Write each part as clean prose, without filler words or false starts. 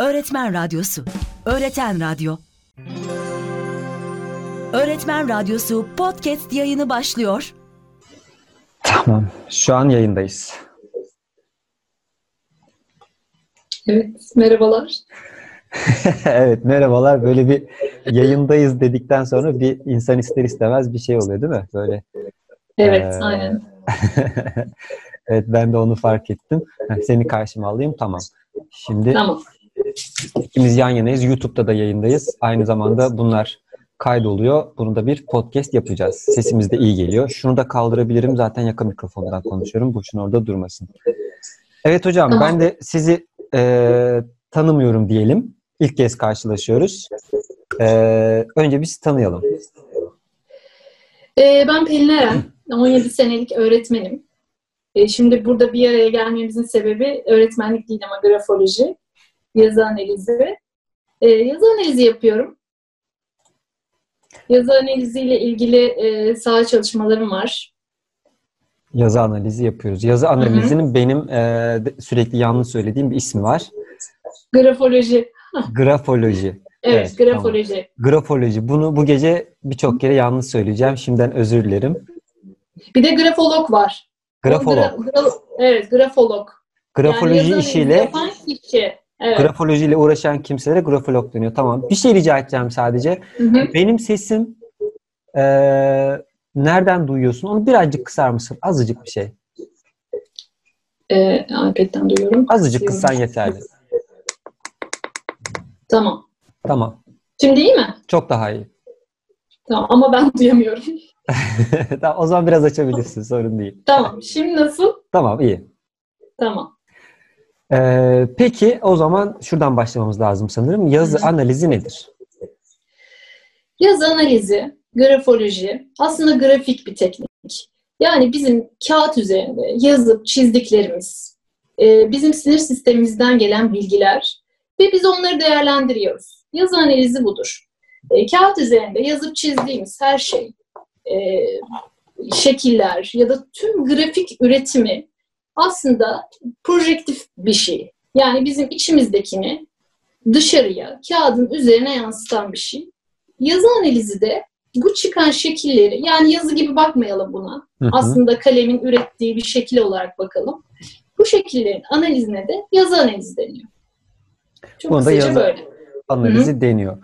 Öğretmen Radyosu, Öğreten Radyo. Öğretmen Radyosu podcast yayını başlıyor. Tamam, şu an yayındayız. Evet, merhabalar. Evet, merhabalar. Böyle bir yayındayız dedikten sonra bir insan ister istemez bir şey oluyor değil mi? Böyle. Evet, aynen. Evet, ben de onu fark ettim. Seni karşıma alayım, tamam. Şimdi tamam. İkimiz yan yanayız. YouTube'da da yayındayız. Aynı zamanda bunlar kaydoluyor. Bunu da bir podcast yapacağız. Sesimiz de iyi geliyor. Şunu da kaldırabilirim. Zaten yakın mikrofondan konuşuyorum. Boşun orada durmasın. Evet hocam, tamam. Ben de sizi tanımıyorum diyelim. İlk kez karşılaşıyoruz. Önce biz tanıyalım. Ben Pelin Eren. 17 senelik öğretmenim. Şimdi burada bir araya gelmemizin sebebi öğretmenlik değil ama grafoloji, yazı analizi. Yazı analizi yapıyorum. Yazı analiziyle ilgili saha çalışmalarım var. Yazı analizi yapıyoruz. Yazı analizinin benim sürekli yanlış söylediğim bir ismi var. Grafoloji. Grafoloji. Evet, grafoloji. Tamam. Grafoloji. Bunu bu gece birçok kere yanlış söyleyeceğim. Şimdiden özür dilerim. Bir de grafolog var. Grafolog. Evet, grafolog. Grafoloji yani işiyle kişi. Evet. Grafolojiyle uğraşan kimselere grafolog deniyor. Tamam. Bir şey rica edeceğim sadece. Benim sesim nereden duyuyorsun? Onu birazcık kısar mısın? Azıcık bir şey. iPad'den duyuyorum. Azıcık kıssan yeterli. Tamam. Tamam. Şimdi iyi mi? Çok daha iyi. Tamam ama ben duyamıyorum. Tamam, o zaman biraz açabilirsin. Sorun değil. Tamam. Şimdi nasıl? Tamam, iyi. Tamam. Peki o zaman şuradan başlamamız lazım sanırım. Yazı analizi nedir? Yazı analizi, grafoloji aslında grafik bir teknik. Yani bizim kağıt üzerinde yazıp çizdiklerimiz, bizim sinir sistemimizden gelen bilgiler ve biz onları değerlendiriyoruz. Yazı analizi budur. Kağıt üzerinde yazıp çizdiğimiz her şey, şekiller ya da tüm grafik üretimi aslında projektif bir şey. Yani bizim içimizdekini dışarıya, kağıdın üzerine yansıtan bir şey. Yazı analizi de bu çıkan şekilleri, yani yazı gibi bakmayalım buna. Aslında kalemin ürettiği bir şekil olarak bakalım. Bu şekillerin analizine de yazı analizi deniyor. Çok kısaca yazı böyle. Analizi deniyor.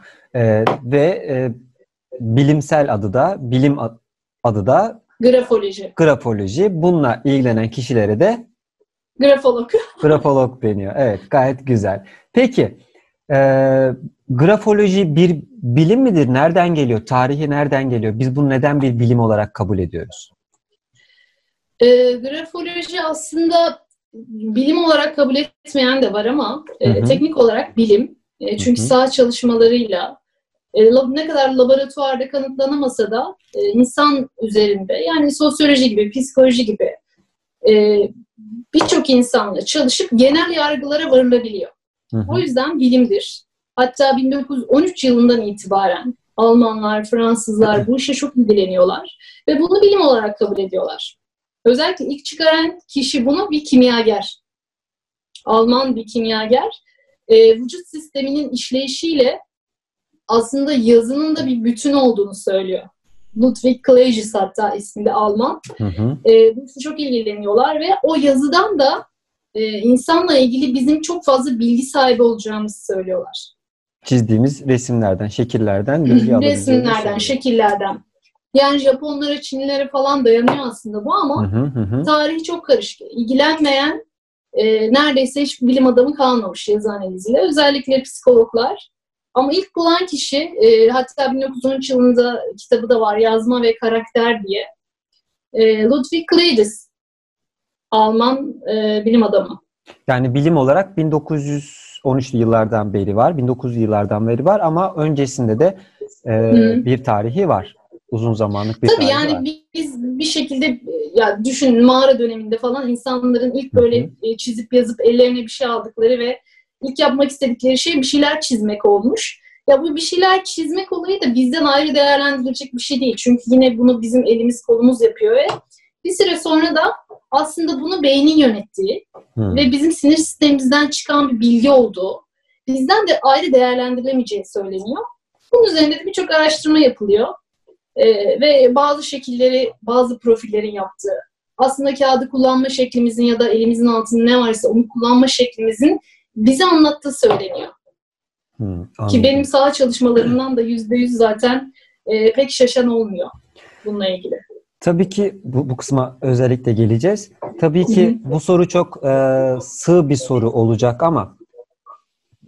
Bilimsel adı da, bilim adı da grafoloji. Grafoloji. Bununla ilgilenen kişilere de grafolog. Grafolog deniyor. Evet, gayet güzel. Peki, grafoloji bir bilim midir? Nereden geliyor? Tarihi nereden geliyor? Biz bunu neden bir bilim olarak kabul ediyoruz? Grafoloji aslında bilim olarak kabul etmeyen de var ama teknik olarak bilim. Çünkü saha çalışmalarıyla ne kadar laboratuvarda kanıtlanamasa da insan üzerinde, yani sosyoloji gibi, psikoloji gibi birçok insanla çalışıp genel yargılara varılabiliyor. O yüzden bilimdir. Hatta 1913 yılından itibaren Almanlar, Fransızlar bu işe çok ilgileniyorlar ve bunu bilim olarak kabul ediyorlar. Özellikle ilk çıkaran kişi bunu bir kimyager. Alman bir kimyager. Vücut sisteminin işleyişiyle aslında yazının da bir bütün olduğunu söylüyor. Ludwig Klages hatta isminde Alman. Çok ilgileniyorlar ve o yazıdan da insanla ilgili bizim çok fazla bilgi sahibi olacağımızı söylüyorlar. Çizdiğimiz resimlerden, şekillerden bilgi alabileceğimizi söylüyorlar. Şekillerden. Yani Japonlara, Çinlilere falan dayanıyor aslında bu ama tarihi çok karışık. İlgilenmeyen neredeyse hiçbir bilim adamı kalmamış yazı analiziyle. Özellikle psikologlar. Ama ilk bulan kişi, hatta 1913 yılında kitabı da var, Yazma ve Karakter diye. Ludwig Klages, Alman bilim adamı. Yani bilim olarak 1913'lü yıllardan beri var, 1900'lü yıllardan beri var ama öncesinde de bir tarihi var. Uzun zamanlık bir tarihi var. Tabii yani biz bir şekilde, ya düşünün mağara döneminde falan insanların ilk böyle çizip yazıp ellerine bir şey aldıkları ve İlk yapmak istedikleri şey bir şeyler çizmek olmuş. Ya bu bir şeyler çizmek olayı da bizden ayrı değerlendirilecek bir şey değil. Çünkü yine bunu bizim elimiz kolumuz yapıyor ve bir süre sonra da aslında bunu beynin yönettiği ve bizim sinir sistemimizden çıkan bir bilgi olduğu bizden de ayrı değerlendirilemeyeceği söyleniyor. Bunun üzerinde de birçok araştırma yapılıyor. Ve bazı şekilleri, bazı profillerin yaptığı, aslında kağıdı kullanma şeklimizin ya da elimizin altında ne varsa onu kullanma şeklimizin bize anlattığı söyleniyor. Ki benim saha çalışmalarımdan da %100 zaten pek şaşan olmuyor bununla ilgili. Tabii ki bu kısma özellikle geleceğiz. Tabii ki bu soru çok sığ bir soru olacak ama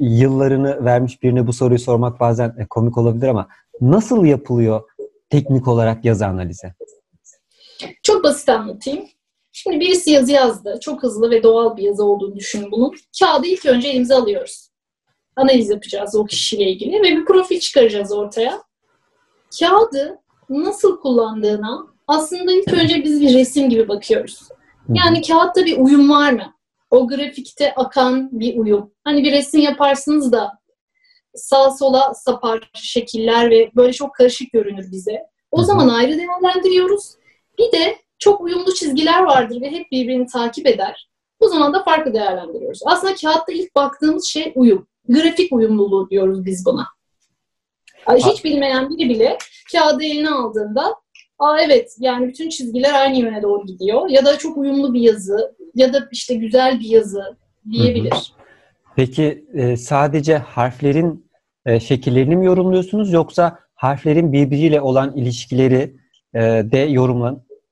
yıllarını vermiş birine bu soruyu sormak bazen komik olabilir ama nasıl yapılıyor teknik olarak yazı analizi? Çok basit anlatayım. Şimdi birisi yazı yazdı. Çok hızlı ve doğal bir yazı olduğunu düşünün bunun. Kağıdı ilk önce elimize alıyoruz. Analiz yapacağız o kişiyle ilgili ve bir profil çıkaracağız ortaya. Kağıdı nasıl kullandığına aslında ilk önce biz bir resim gibi bakıyoruz. Yani kağıtta bir uyum var mı? O grafikte akan bir uyum. Hani bir resim yaparsınız da sağa sola sapar şekiller ve böyle çok karışık görünür bize. O zaman ayrı değerlendiriyoruz. Bir de çok uyumlu çizgiler vardır ve hep birbirini takip eder. O zaman da farklı değerlendiriyoruz. Aslında kağıtta ilk baktığımız şey uyum. Grafik uyumluluğu diyoruz biz buna. Hiç bilmeyen biri bile kağıdı eline aldığında evet yani bütün çizgiler aynı yöne doğru gidiyor ya da çok uyumlu bir yazı ya da işte güzel bir yazı diyebilir. Peki sadece harflerin şekillerini mi yorumluyorsunuz yoksa harflerin birbiriyle olan ilişkileri de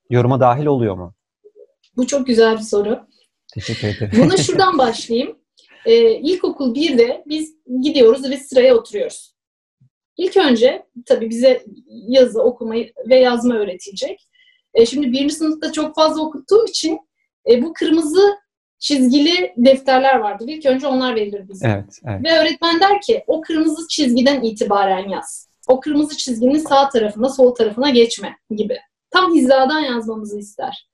yoruma dahil oluyor mu? Bu çok güzel bir soru. Teşekkür ederim. Buna şuradan başlayayım. İlkokul 1'de biz gidiyoruz ve sıraya oturuyoruz. İlk önce tabii bize yazı, okumayı ve yazma öğretilecek. Şimdi 1. sınıfta çok fazla okuttuğum için bu kırmızı çizgili defterler vardı. İlk önce onlar verilir bize. Evet. Ve öğretmen der ki o kırmızı çizgiden itibaren yaz. O kırmızı çizginin sağ tarafına, sol tarafına geçme gibi. Tam hizadan yazmamızı ister.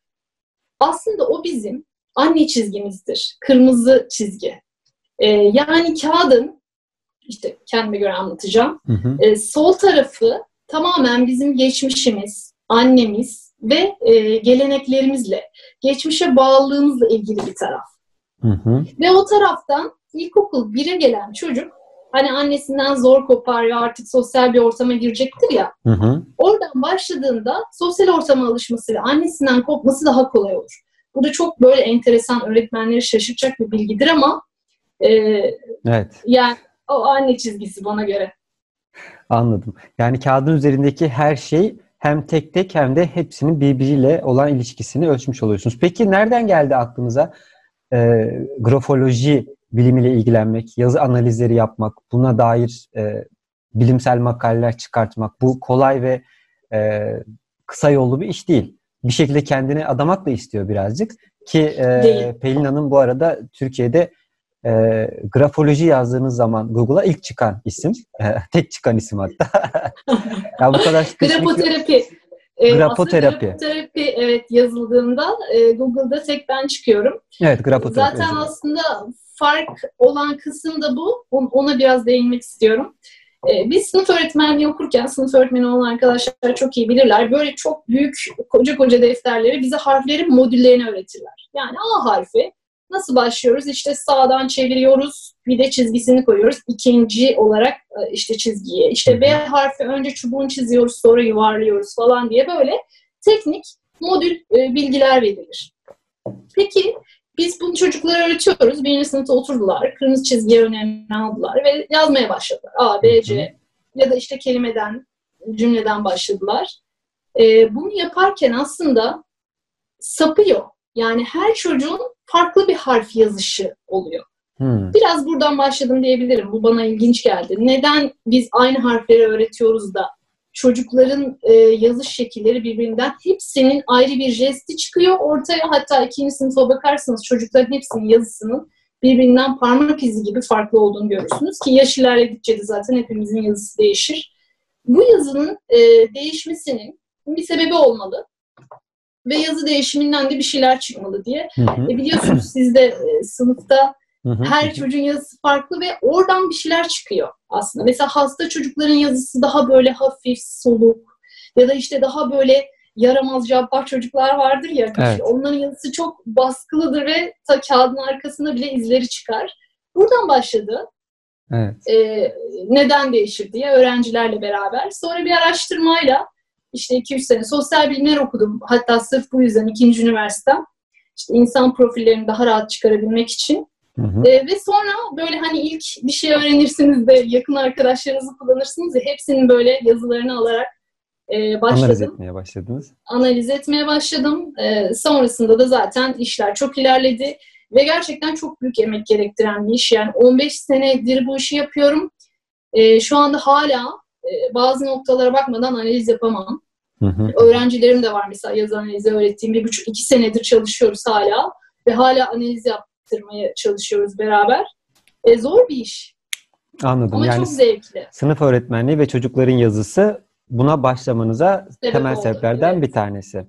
Aslında o bizim anne çizgimizdir. Kırmızı çizgi. Yani kağıdın, işte kendime göre anlatacağım. Sol tarafı tamamen bizim geçmişimiz, annemiz ve geleneklerimizle, geçmişe bağlılığımızla ilgili bir taraf. Ve o taraftan ilkokul 1'e gelen çocuk, hani annesinden zor kopar ya artık sosyal bir ortama girecektir ya, oradan başladığında sosyal ortama alışması ve annesinden kopması daha kolay olur. Bu da çok böyle enteresan, öğretmenleri şaşırtacak bir bilgidir ama evet. Yani o anne çizgisi bana göre. Anladım. Yani kağıdın üzerindeki her şey hem tek tek hem de hepsinin birbiriyle olan ilişkisini ölçmüş oluyorsunuz. Peki nereden geldi aklınıza grafoloji bilimiyle ilgilenmek, yazı analizleri yapmak, buna dair bilimsel makaleler çıkartmak? Bu kolay ve kısa yollu bir iş değil. Bir şekilde kendini adamak da istiyor birazcık. Ki Pelin Hanım bu arada Türkiye'de grafoloji yazdığınız zaman Google'a ilk çıkan isim. Tek çıkan isim hatta. Ya bu kadar grafoterapi. Grafoterapi evet yazıldığında Google'da tek ben çıkıyorum. Evet, grafoterapi. Zaten aslında fark olan kısım da bu. Ona biraz değinmek istiyorum. Biz sınıf öğretmenliği okurken, sınıf öğretmeni olan arkadaşlar çok iyi bilirler. Böyle çok büyük, koca koca defterleri bize harflerin modüllerini öğretirler. Yani A harfi. Nasıl başlıyoruz? İşte sağdan çeviriyoruz, bir de çizgisini koyuyoruz. İkinci olarak işte çizgiye. İşte B harfi önce çubuğunu çiziyoruz, sonra yuvarlıyoruz falan diye böyle teknik modül bilgiler verilir. Peki biz bunu çocuklara öğretiyoruz. Birinci sınıfta oturdular, kırmızı çizgiye önemli aldılar ve yazmaya başladılar. A, B, C ya da işte kelimeden, cümleden başladılar. Bunu yaparken aslında sapıyor. Yani her çocuğun farklı bir harf yazışı oluyor. Biraz buradan başladım diyebilirim. Bu bana ilginç geldi. Neden biz aynı harfleri öğretiyoruz da çocukların yazış şekilleri birbirinden hepsinin ayrı bir jesti çıkıyor ortaya. Hatta 2. sınıfa bakarsanız çocukların hepsinin yazısının birbirinden parmak izi gibi farklı olduğunu görürsünüz. Ki yaş ilerledikçe de zaten hepimizin yazısı değişir. Bu yazının değişmesinin bir sebebi olmalı. Ve yazı değişiminden de bir şeyler çıkmalı diye. Biliyorsunuz siz de sınıfta her çocuğun yazısı farklı ve oradan bir şeyler çıkıyor aslında. Mesela hasta çocukların yazısı daha böyle hafif, soluk ya da işte daha böyle yaramaz, cabbar çocuklar vardır ya. Evet. Onların yazısı çok baskılıdır ve ta kağıdın arkasında bile izleri çıkar. Buradan başladı. Evet. Neden değişir diye öğrencilerle beraber. Sonra bir araştırmayla işte 2-3 sene sosyal bilimler okudum. Hatta sırf bu yüzden ikinci üniversitem. İşte insan profillerini daha rahat çıkarabilmek için. Hı hı. Ve sonra böyle hani ilk bir şey öğrenirsiniz de yakın arkadaşlarınızı kullanırsınız ya, hepsinin böyle yazılarını alarak başladım. Analiz etmeye başladınız. Analiz etmeye başladım. Sonrasında da zaten işler çok ilerledi. Ve gerçekten çok büyük emek gerektiren bir iş. Yani 15 senedir bu işi yapıyorum. Şu anda hala bazı noktalara bakmadan analiz yapamam. Hı hı. Öğrencilerim de var mesela yazı analizi öğrettiğim. 1,5-2 senedir çalışıyoruz hala. Ve hala analiz yaptırmaya çalışıyoruz beraber. Zor bir iş. Anladım. Ama yani çok zevkli. Sınıf öğretmenliği ve çocukların yazısı buna başlamanıza temel sebeplerden bir tanesi.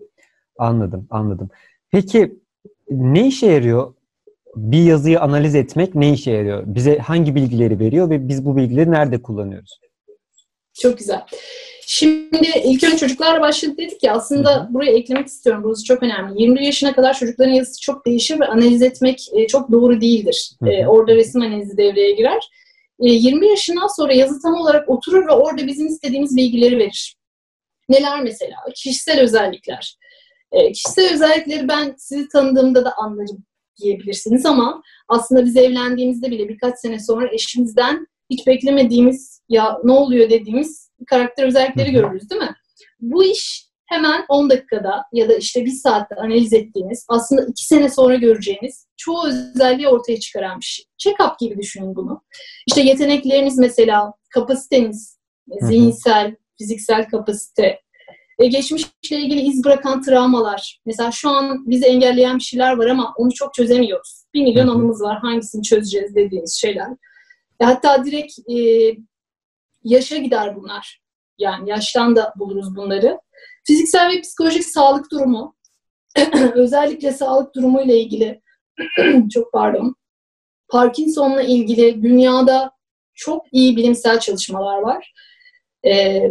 Anladım, anladım. Peki ne işe yarıyor? Bir yazıyı analiz etmek ne işe yarıyor? Bize hangi bilgileri veriyor ve biz bu bilgileri nerede kullanıyoruz? Çok güzel. Şimdi ilk önce çocuklarla başladık dedik ya, aslında buraya eklemek istiyorum. Burası çok önemli. 21 yaşına kadar çocukların yazısı çok değişir ve analiz etmek çok doğru değildir. Orada resim analizi devreye girer. 20 yaşından sonra yazı tam olarak oturur ve orada bizim istediğimiz bilgileri verir. Neler mesela? Kişisel özellikler. Kişisel özellikleri ben sizi tanıdığımda da anlarım diyebilirsiniz ama aslında biz evlendiğimizde bile birkaç sene sonra eşimizden hiç beklemediğimiz, ya ne oluyor dediğimiz karakter özellikleri görürüz değil mi? Bu iş hemen 10 dakikada ya da işte 1 saatte analiz ettiğiniz, aslında 2 sene sonra göreceğiniz çoğu özelliği ortaya çıkaran bir şey. Check-up gibi düşünün bunu. İşte yetenekleriniz mesela, kapasiteniz, zihinsel, fiziksel kapasite, geçmişle ilgili iz bırakan travmalar. Mesela şu an bizi engelleyen bir şeyler var ama onu çok çözemiyoruz. 1 milyon anımız var, hangisini çözeceğiz dediğimiz şeyler. Hatta direkt yaşa gider bunlar. Yani yaştan da buluruz bunları. Fiziksel ve psikolojik sağlık durumu, özellikle sağlık durumu ile ilgili, çok pardon, Parkinson'la ilgili dünyada çok iyi bilimsel çalışmalar var.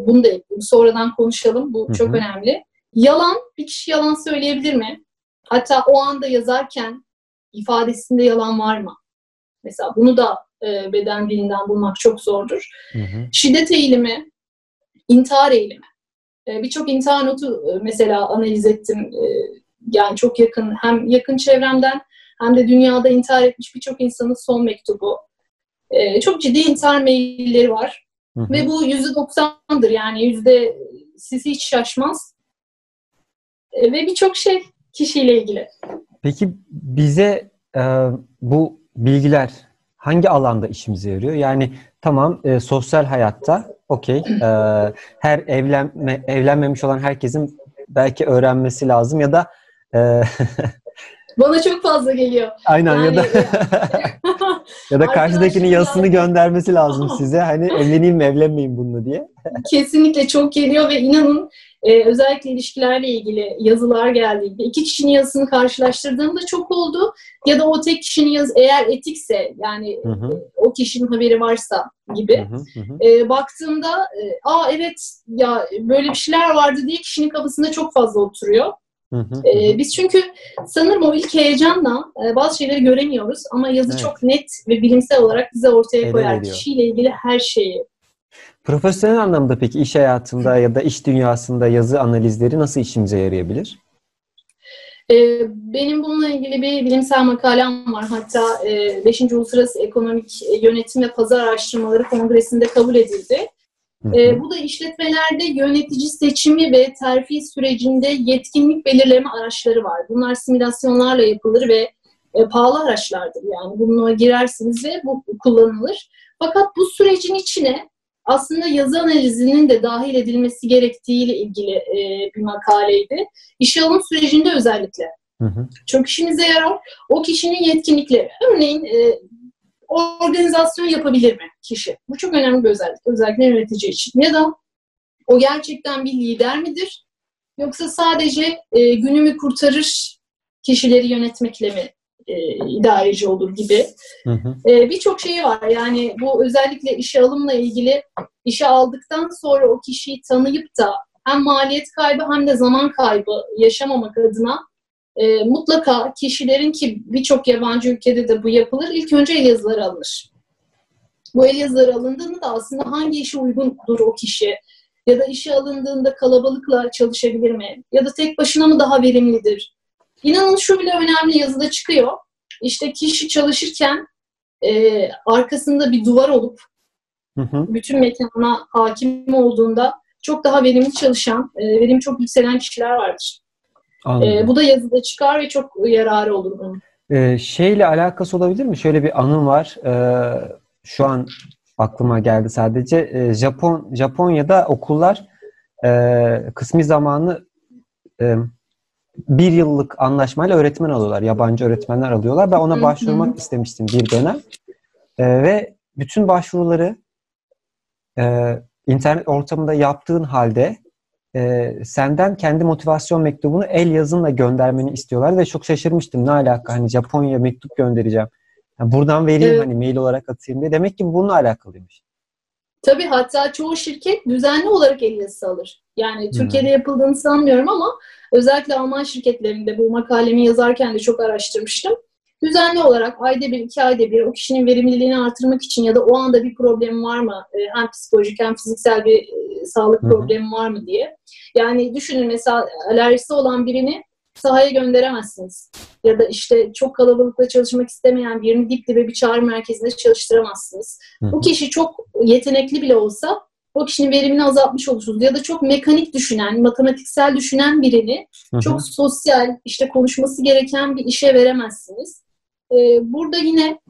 Bunu da sonradan konuşalım. Bu çok önemli. Yalan, bir kişi yalan söyleyebilir mi? Hatta o anda yazarken ifadesinde yalan var mı? Mesela bunu da beden dilinden bulmak çok zordur. Şiddet eğilimi, intihar eğilimi. Birçok intihar notu mesela analiz ettim. Yani çok yakın, hem yakın çevremden hem de dünyada intihar etmiş birçok insanın son mektubu. Çok ciddi intihar mailleri var. Ve bu %90'dır yani %, sizi hiç şaşmaz. Ve birçok şey kişiyle ilgili. Peki bize bu bilgiler hangi alanda işimize yarıyor? Yani tamam, sosyal hayatta okey. Her evlenmemiş olan herkesin belki öğrenmesi lazım ya da bana çok fazla geliyor. Aynen yani, ya da ya da karşıdakinin yazısını göndermesi lazım size. Hani evleneyim mi evlenmeyeyim bununla diye. Kesinlikle çok geliyor ve inanın özellikle ilişkilerle ilgili yazılar geldiğinde 2 kişinin yazısını karşılaştırdığımda çok oldu. Ya da o tek kişinin yazısı eğer etikse yani o kişinin haberi varsa gibi. Baktığımda evet ya böyle bir şeyler vardı diye kişinin kafasında çok fazla oturuyor. Biz çünkü sanırım o ilk heyecanla bazı şeyleri göremiyoruz ama yazı çok net ve bilimsel olarak bize ortaya koyar kişiyle ilgili her şeyi. Profesyonel anlamda peki iş hayatında ya da iş dünyasında yazı analizleri nasıl işimize yarayabilir? Benim bununla ilgili bir bilimsel makalem var. Hatta 5. Uluslararası Ekonomik Yönetim ve Pazar Araştırmaları Kongresi'nde kabul edildi. Bu da işletmelerde yönetici seçimi ve terfi sürecinde yetkinlik belirleme araçları var. Bunlar simülasyonlarla yapılır ve pahalı araçlardır. Yani bununla girersiniz ve bu kullanılır. Fakat bu sürecin içine aslında yazı analizinin de dahil edilmesi gerektiğiyle ilgili bir makaleydi. İşe alım sürecinde özellikle. Çok işinize yarar. O kişinin yetkinlikleri. Örneğin organizasyon yapabilir mi kişi? Bu çok önemli bir özellik. Özellikle yönetici için. Ya da o gerçekten bir lider midir? Yoksa sadece günümü kurtarır kişileri yönetmekle mi idareci olur gibi. Birçok şeyi var. Yani bu özellikle işe alımla ilgili, işe aldıktan sonra o kişiyi tanıyıp da hem maliyet kaybı hem de zaman kaybı yaşamamak adına mutlaka kişilerin, ki birçok yabancı ülkede de bu yapılır, ilk önce el yazıları alınır. Bu el yazarı alındığında da aslında hangi işe uygundur o kişi? Ya da işe alındığında kalabalıkla çalışabilir mi? Ya da tek başına mı daha verimlidir? İnanın şu bile önemli, yazıda çıkıyor. İşte kişi çalışırken arkasında bir duvar olup bütün mekana hakim olduğunda çok daha verimli çalışan, verim çok yükselen kişiler vardır. Bu da yazıda çıkar ve çok yararı olur bunun. Şeyle alakası olabilir mi? Şöyle bir anım var. Şu an aklıma geldi sadece. Japonya'da okullar kısmi zamanlı bir yıllık anlaşmayla öğretmen alıyorlar. Yabancı öğretmenler alıyorlar. Ben ona başvurmak istemiştim bir dönem. Ve bütün başvuruları internet ortamında yaptığın halde senden kendi motivasyon mektubunu el yazınla göndermeni istiyorlar ve çok şaşırmıştım. Ne alaka? Hani Japonya mektup göndereceğim. Yani buradan vereyim, hani mail olarak atayım diye. Demek ki bununla alakalıymış. Tabii, hatta çoğu şirket düzenli olarak el yazısı alır. Yani Türkiye'de yapıldığını sanmıyorum ama özellikle Alman şirketlerinde bu makalemi yazarken de çok araştırmıştım. Düzenli olarak ayda bir, 2 ayda bir o kişinin verimliliğini artırmak için ya da o anda bir problem var mı? Hem psikolojik hem fiziksel bir sağlık problemi var mı diye. Yani düşünün, mesela alerjisi olan birini sahaya gönderemezsiniz. Ya da işte çok kalabalıkla çalışmak istemeyen birini dip dibe bir çağrı merkezinde çalıştıramazsınız. Bu kişi çok yetenekli bile olsa o kişinin verimini azaltmış olursunuz. Ya da çok mekanik düşünen, matematiksel düşünen birini çok sosyal, işte konuşması gereken bir işe veremezsiniz. Burada yine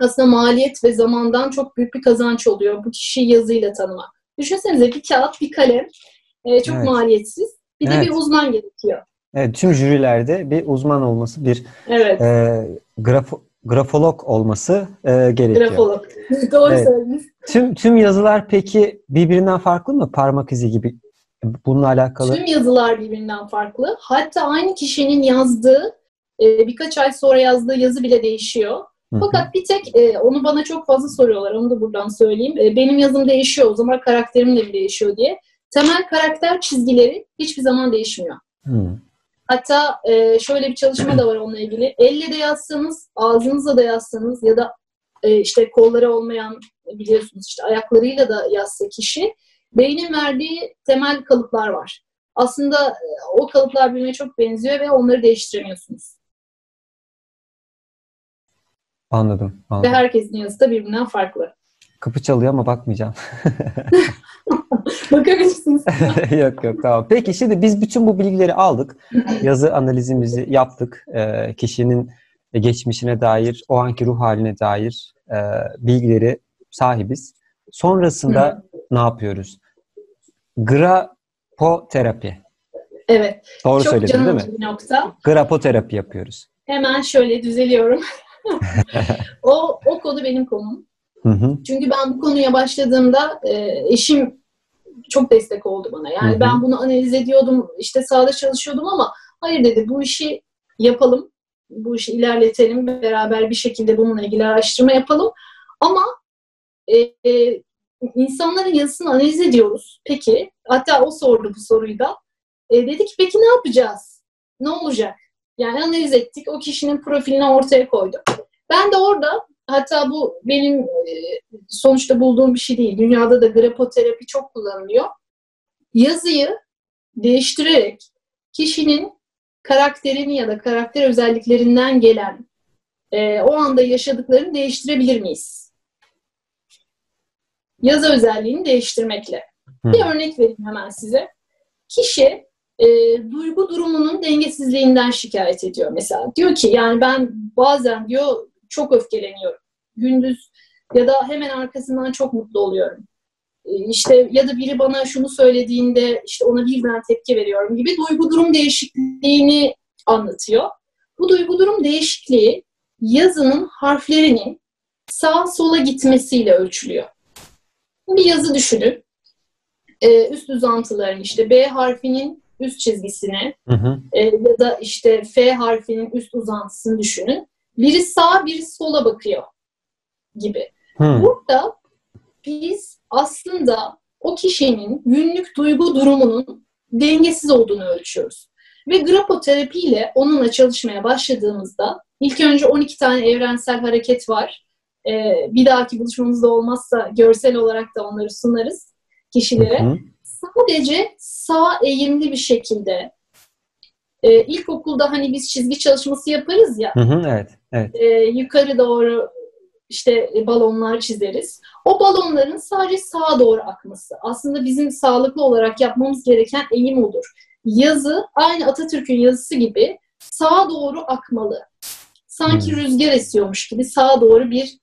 aslında maliyet ve zamandan çok büyük bir kazanç oluyor bu kişiyi yazıyla tanımak. Düşünsenize, bir kağıt, bir kalem çok maliyetsiz. Bir de bir uzman gerekiyor. Evet, tüm jürilerde bir uzman olması, bir grafolog olması gerekiyor. Grafolog. Doğru söylediniz. Tüm yazılar peki birbirinden farklı mı? Parmak izi gibi bununla alakalı. Tüm yazılar birbirinden farklı. Hatta aynı kişinin yazdığı, birkaç ay sonra yazdığı yazı bile değişiyor. Fakat bir tek onu bana çok fazla soruyorlar. Onu da buradan söyleyeyim. Benim yazım değişiyor, o zaman karakterim de mi değişiyor diye. Temel karakter çizgileri hiçbir zaman değişmiyor. Hatta şöyle bir çalışma da var onunla ilgili. Elle de yazsanız, ağzınızla da yazsanız ya da işte kolları olmayan, biliyorsunuz işte ayaklarıyla da yazsa kişi, beynin verdiği temel kalıplar var. Aslında o kalıplar birbirine çok benziyor ve onları değiştiremiyorsunuz. Anladım. Ve herkesin yazısı da birbirinden farklı. Kapı çalıyor ama bakmayacağım. Bakabilirsiniz. Yok tamam. Peki şimdi biz bütün bu bilgileri aldık. Yazı analizimizi yaptık. Kişinin geçmişine dair, o anki ruh haline dair bilgileri sahibiz. Sonrasında ne yapıyoruz? Grafoterapi. Evet. Doğru söyledin değil mi? Çok canlı bir nokta. Grafoterapi yapıyoruz. Hemen şöyle düzeliyorum. o konu benim konum. Çünkü ben bu konuya başladığımda eşim çok destek oldu bana. Yani ben bunu analiz ediyordum, işte sahada çalışıyordum ama hayır dedi, bu işi yapalım, bu işi ilerletelim, beraber bir şekilde bununla ilgili araştırma yapalım. Ama insanların yazısını analiz ediyoruz. Peki, hatta o sordu bu soruyu da. Dedi ki peki ne yapacağız? Ne olacak? Yani analiz ettik, o kişinin profilini ortaya koyduk. Ben de orada, hatta bu benim sonuçta bulduğum bir şey değil. Dünyada da grafoterapi çok kullanılıyor. Yazıyı değiştirerek kişinin karakterini ya da karakter özelliklerinden gelen o anda yaşadıklarını değiştirebilir miyiz? Yazı özelliğini değiştirmekle. Bir örnek vereyim hemen size. Kişi duygu durumunun dengesizliğinden şikayet ediyor mesela. Diyor ki yani ben bazen diyor çok öfkeleniyorum. Gündüz ya da hemen arkasından çok mutlu oluyorum. İşte ya da biri bana şunu söylediğinde işte ona birden tepki veriyorum gibi duygu durum değişikliğini anlatıyor. Bu duygu durum değişikliği yazının harflerinin sağa sola gitmesiyle ölçülüyor. Bir yazı düşünün. Üst uzantıların işte B harfinin üst çizgisini ya da işte F harfinin üst uzantısını düşünün. Biri sağa, biri sola bakıyor gibi. Burada biz aslında o kişinin günlük duygu durumunun dengesiz olduğunu ölçüyoruz. Ve grafoterapiyle onunla çalışmaya başladığımızda ilk önce 12 tane evrensel hareket var. bir dahaki buluşmamızda olmazsa görsel olarak da onları sunarız kişilere. Hı hı. Sadece sağ eğimli bir şekilde ilkokulda hani biz çizgi çalışması yaparız ya. Hı hı, evet, evet. Yukarı doğru işte balonlar çizeriz. O balonların sadece sağa doğru akması. Aslında bizim sağlıklı olarak yapmamız gereken eğim olur. Yazı aynı Atatürk'ün yazısı gibi sağa doğru akmalı. Sanki rüzgar esiyormuş gibi sağa doğru bir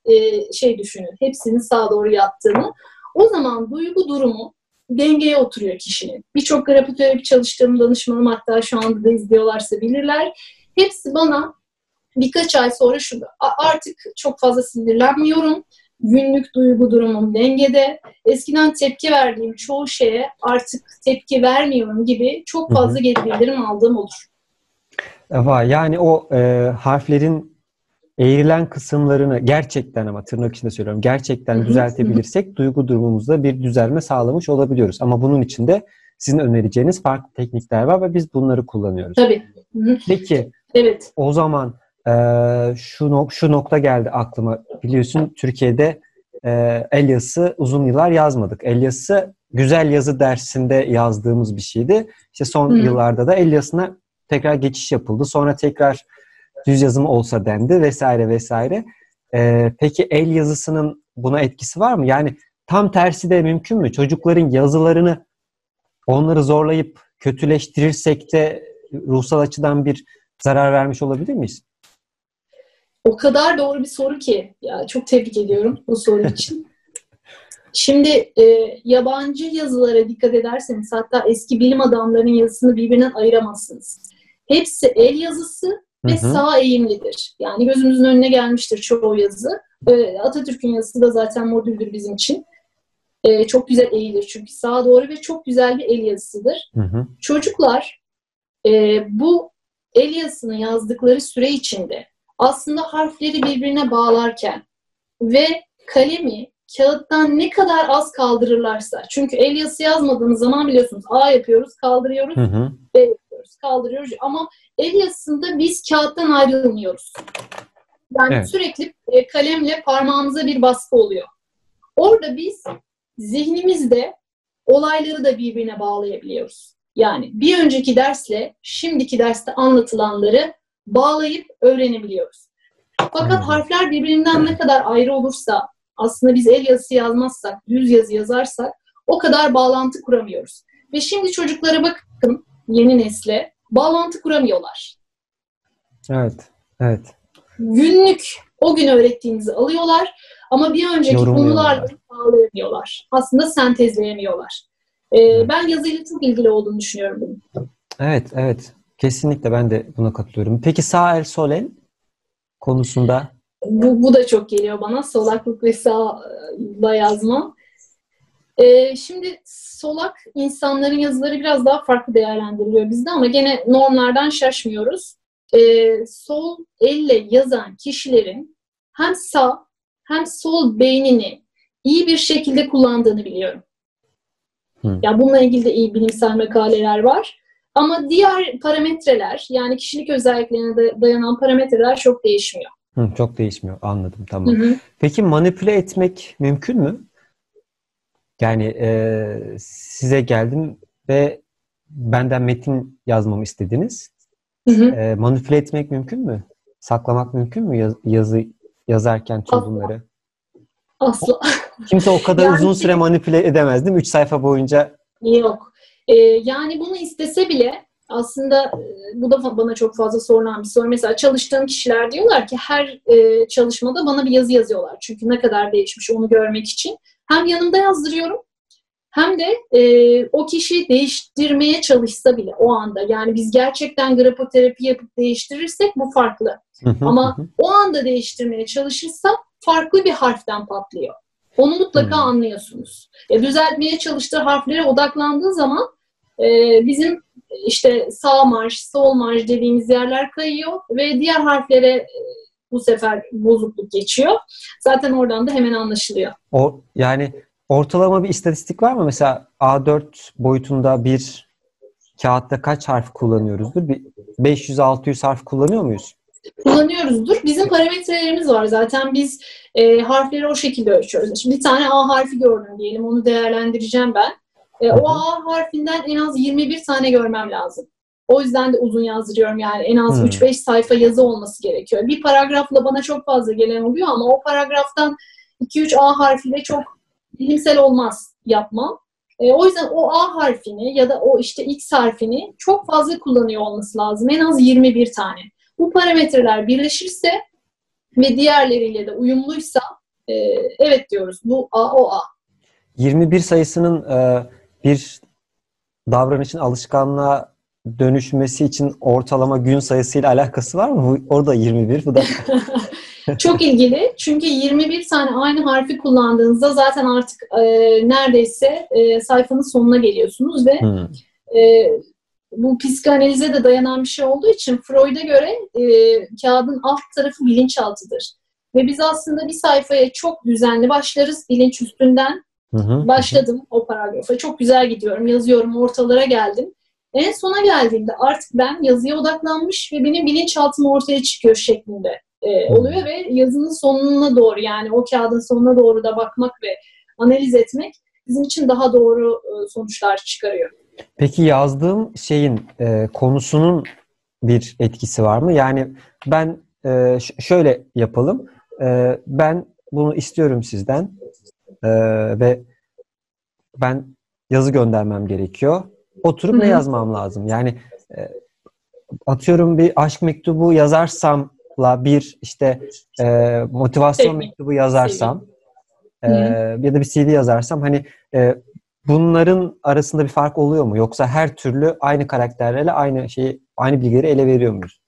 şey düşünün. Hepsinin sağa doğru yattığını. O zaman duygu durumu dengeye oturuyor kişinin. Birçok grafitörü çalıştığım danışmanım, hatta şu anda da izliyorlarsa bilirler. Hepsi bana birkaç ay sonra şunu, artık çok fazla sinirlenmiyorum. Günlük duygu durumum dengede. Eskiden tepki verdiğim çoğu şeye artık tepki vermiyorum gibi çok fazla geri bildirim aldığım olur. Yani o harflerin eğrilen kısımlarını gerçekten, ama tırnak içinde söylüyorum, gerçekten düzeltebilirsek duygu durumumuzda bir düzelme sağlamış olabiliyoruz. Ama bunun için de sizin önereceğiniz farklı teknikler var ve biz bunları kullanıyoruz. Tabii. Hı-hı. Peki. Evet. O zaman şu nokta geldi aklıma. Biliyorsun Türkiye'de el yazısı uzun yıllar yazmadık. El yazısı güzel yazı dersinde yazdığımız bir şeydi. İşte son yıllarda da el yazısına tekrar geçiş yapıldı. Sonra tekrar düz yazım olsa dendi vesaire vesaire. Peki el yazısının buna etkisi var mı? Yani tam tersi de mümkün mü? Çocukların yazılarını, onları zorlayıp kötüleştirirsek de ruhsal açıdan bir zarar vermiş olabilir miyiz? O kadar doğru bir soru ki. Ya çok tebrik ediyorum bu soru için. Şimdi yabancı yazılara dikkat ederseniz, hatta eski bilim adamlarının yazısını birbirinden ayıramazsınız. Hepsi el yazısı ve sağ eğimlidir. Yani gözümüzün önüne gelmiştir çoğu yazı. Atatürk'ün yazısı da zaten modüldür bizim için. Çok güzel eğilir çünkü sağa doğru ve çok güzel bir el yazısıdır. Hı-hı. Çocuklar bu el yazısını yazdıkları süre içinde aslında harfleri birbirine bağlarken ve kalemi kağıttan ne kadar az kaldırırlarsa, çünkü el yazısı yazmadığımız zaman biliyorsunuz A yapıyoruz, kaldırıyoruz, B yapıyoruz, kaldırıyoruz, ama el yazısında biz kağıttan ayrılmıyoruz. Yani sürekli kalemle parmağımıza bir baskı oluyor. Orada biz zihnimizde olayları da birbirine bağlayabiliyoruz. Yani bir önceki dersle şimdiki derste anlatılanları bağlayıp öğrenebiliyoruz. Fakat harfler birbirinden ne kadar ayrı olursa, aslında biz el yazısı yazmazsak, düz yazı yazarsak o kadar bağlantı kuramıyoruz. Ve şimdi çocuklara bakın, yeni nesle bağlantı kuramıyorlar. Evet, evet. Günlük o gün öğrettiğinizi alıyorlar ama bir önceki konularla bağlayamıyorlar. Aslında sentezleyemiyorlar. Ben yazıyla çok ilgili olduğunu düşünüyorum bunun. Evet, evet. Kesinlikle ben de buna katılıyorum. Peki sağ el, sol el konusunda? Bu da çok geliyor bana. Solaklık ve sağla yazma. Şimdi solak insanların yazıları biraz daha farklı değerlendiriliyor bizde ama gene normlardan şaşmıyoruz. Sol elle yazan kişilerin hem sağ hem sol beynini iyi bir şekilde kullandığını biliyorum. Ya bununla ilgili de iyi bilimsel makaleler var. Ama diğer parametreler, yani kişilik özelliklerine dayanan parametreler çok değişmiyor. Çok değişmiyor. Anladım. Tamam. Peki manipüle etmek mümkün mü? Yani size geldim ve benden metin yazmamı istediniz. Manipüle etmek mümkün mü? Saklamak mümkün mü yazı yazarken çözümleri? Asla. Kimse o kadar yani uzun süre manipüle edemez değil mi? 3 sayfa boyunca. Yok. Yani bunu istese bile aslında bu da bana çok fazla sorulan bir soru. Mesela çalıştığım kişiler diyorlar ki her çalışmada bana bir yazı yazıyorlar. Çünkü ne kadar değişmiş onu görmek için. Hem yanımda yazdırıyorum hem de o kişiyi değiştirmeye çalışsa bile o anda. Yani biz gerçekten grafoterapi yapıp değiştirirsek bu farklı. Ama o anda değiştirmeye çalışırsa farklı bir harften patlıyor. Onu mutlaka anlıyorsunuz. Düzeltmeye çalıştığı harflere odaklandığı zaman bizim işte sağ marj, sol marj dediğimiz yerler kayıyor ve diğer harflere bu sefer bozukluk geçiyor. Zaten oradan da hemen anlaşılıyor. Yani ortalama bir istatistik var mı? Mesela A4 boyutunda bir kağıtta kaç harf kullanıyoruzdur? 500-600 harf kullanıyor muyuz? kullanıyoruzdur. Bizim parametrelerimiz var zaten. Biz harfleri o şekilde ölçüyoruz. Şimdi bir tane A harfi gördüm diyelim. Onu değerlendireceğim ben. O A harfinden en az 21 tane görmem lazım. O yüzden de uzun yazdırıyorum yani. En az 3-5 sayfa yazı olması gerekiyor. Bir paragrafla bana çok fazla gelen oluyor ama o paragraftan 2-3 A harfiyle çok bilimsel olmaz yapmam. O yüzden o A harfini ya da o işte X harfini çok fazla kullanıyor olması lazım. En az 21 tane. Bu parametreler birleşirse ve diğerleriyle de uyumluysa evet diyoruz. Bu A, o A. 21 sayısının bir davranışın alışkanlığa dönüşmesi için ortalama gün sayısıyla alakası var mı? Orada 21, bu da... Çok ilgili. Çünkü 21 tane aynı harfi kullandığınızda zaten artık neredeyse sayfanın sonuna geliyorsunuz ve bu psikanalize de dayanan bir şey olduğu için Freud'a göre kağıdın alt tarafı bilinçaltıdır. Ve biz aslında bir sayfaya çok düzenli başlarız. Bilinç üstünden başladım o paragrafa. Çok güzel gidiyorum, yazıyorum, ortalara geldim. En sona geldiğimde artık ben yazıya odaklanmış ve benim bilinçaltım ortaya çıkıyor şeklinde oluyor ve yazının sonuna doğru yani o kağıdın sonuna doğru da bakmak ve analiz etmek bizim için daha doğru sonuçlar çıkarıyor. Peki yazdığım şeyin konusunun bir etkisi var mı? Yani ben şöyle yapalım. Ben bunu istiyorum sizden ve ben yazı göndermem gerekiyor. Oturup ne yazmam lazım? Yani atıyorum bir aşk mektubu yazarsam bir işte motivasyon mektubu yazarsam ya da bir CD yazarsam hani bunların arasında bir fark oluyor mu? Yoksa her türlü aynı karakterlerle aynı şeyi, aynı bilgileri ele veriyor muyuz?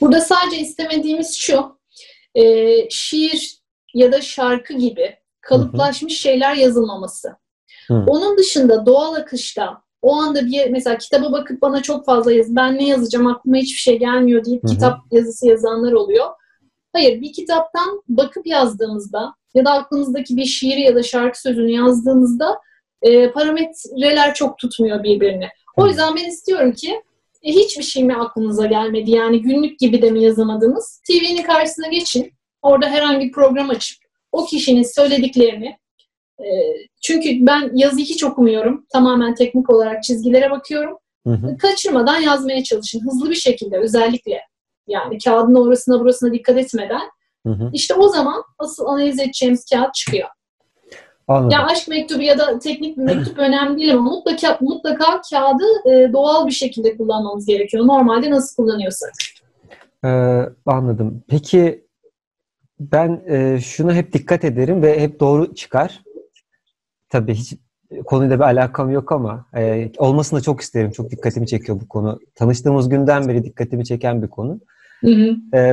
Burada sadece istemediğimiz şu şiir ya da şarkı gibi kalıplaşmış şeyler yazılmaması. Onun dışında doğal akışta o anda bir mesela kitaba bakıp bana çok fazla yaz. Ben ne yazacağım aklıma hiçbir şey gelmiyor deyip kitap yazısı yazanlar oluyor. Hayır, bir kitaptan bakıp yazdığımızda ya da aklımızdaki bir şiiri ya da şarkı sözünü yazdığımızda parametreler çok tutmuyor birbirini. O yüzden ben istiyorum ki hiçbir şey mi aklınıza gelmedi? Yani günlük gibi de mi yazamadınız? TV'nin karşısına geçin. Orada herhangi bir program açıp o kişinin söylediklerini çünkü ben yazıyı hiç okumuyorum. Tamamen teknik olarak çizgilere bakıyorum. Kaçırmadan yazmaya çalışın. Hızlı bir şekilde özellikle. Yani kağıdın orasına burasına dikkat etmeden. İşte o zaman asıl analiz edeceğimiz kağıt çıkıyor. Anladım. Ya aşk mektubu ya da teknik bir mektup önemli değil ama mutlaka kağıdı doğal bir şekilde kullanmamız gerekiyor. Normalde nasıl kullanıyorsak. Anladım. Peki ben şuna hep dikkat ederim ve hep doğru çıkar. Tabii hiç konuyla bir alakam yok ama olmasını da çok isterim. Çok dikkatimi çekiyor bu konu. Tanıştığımız günden beri dikkatimi çeken bir konu.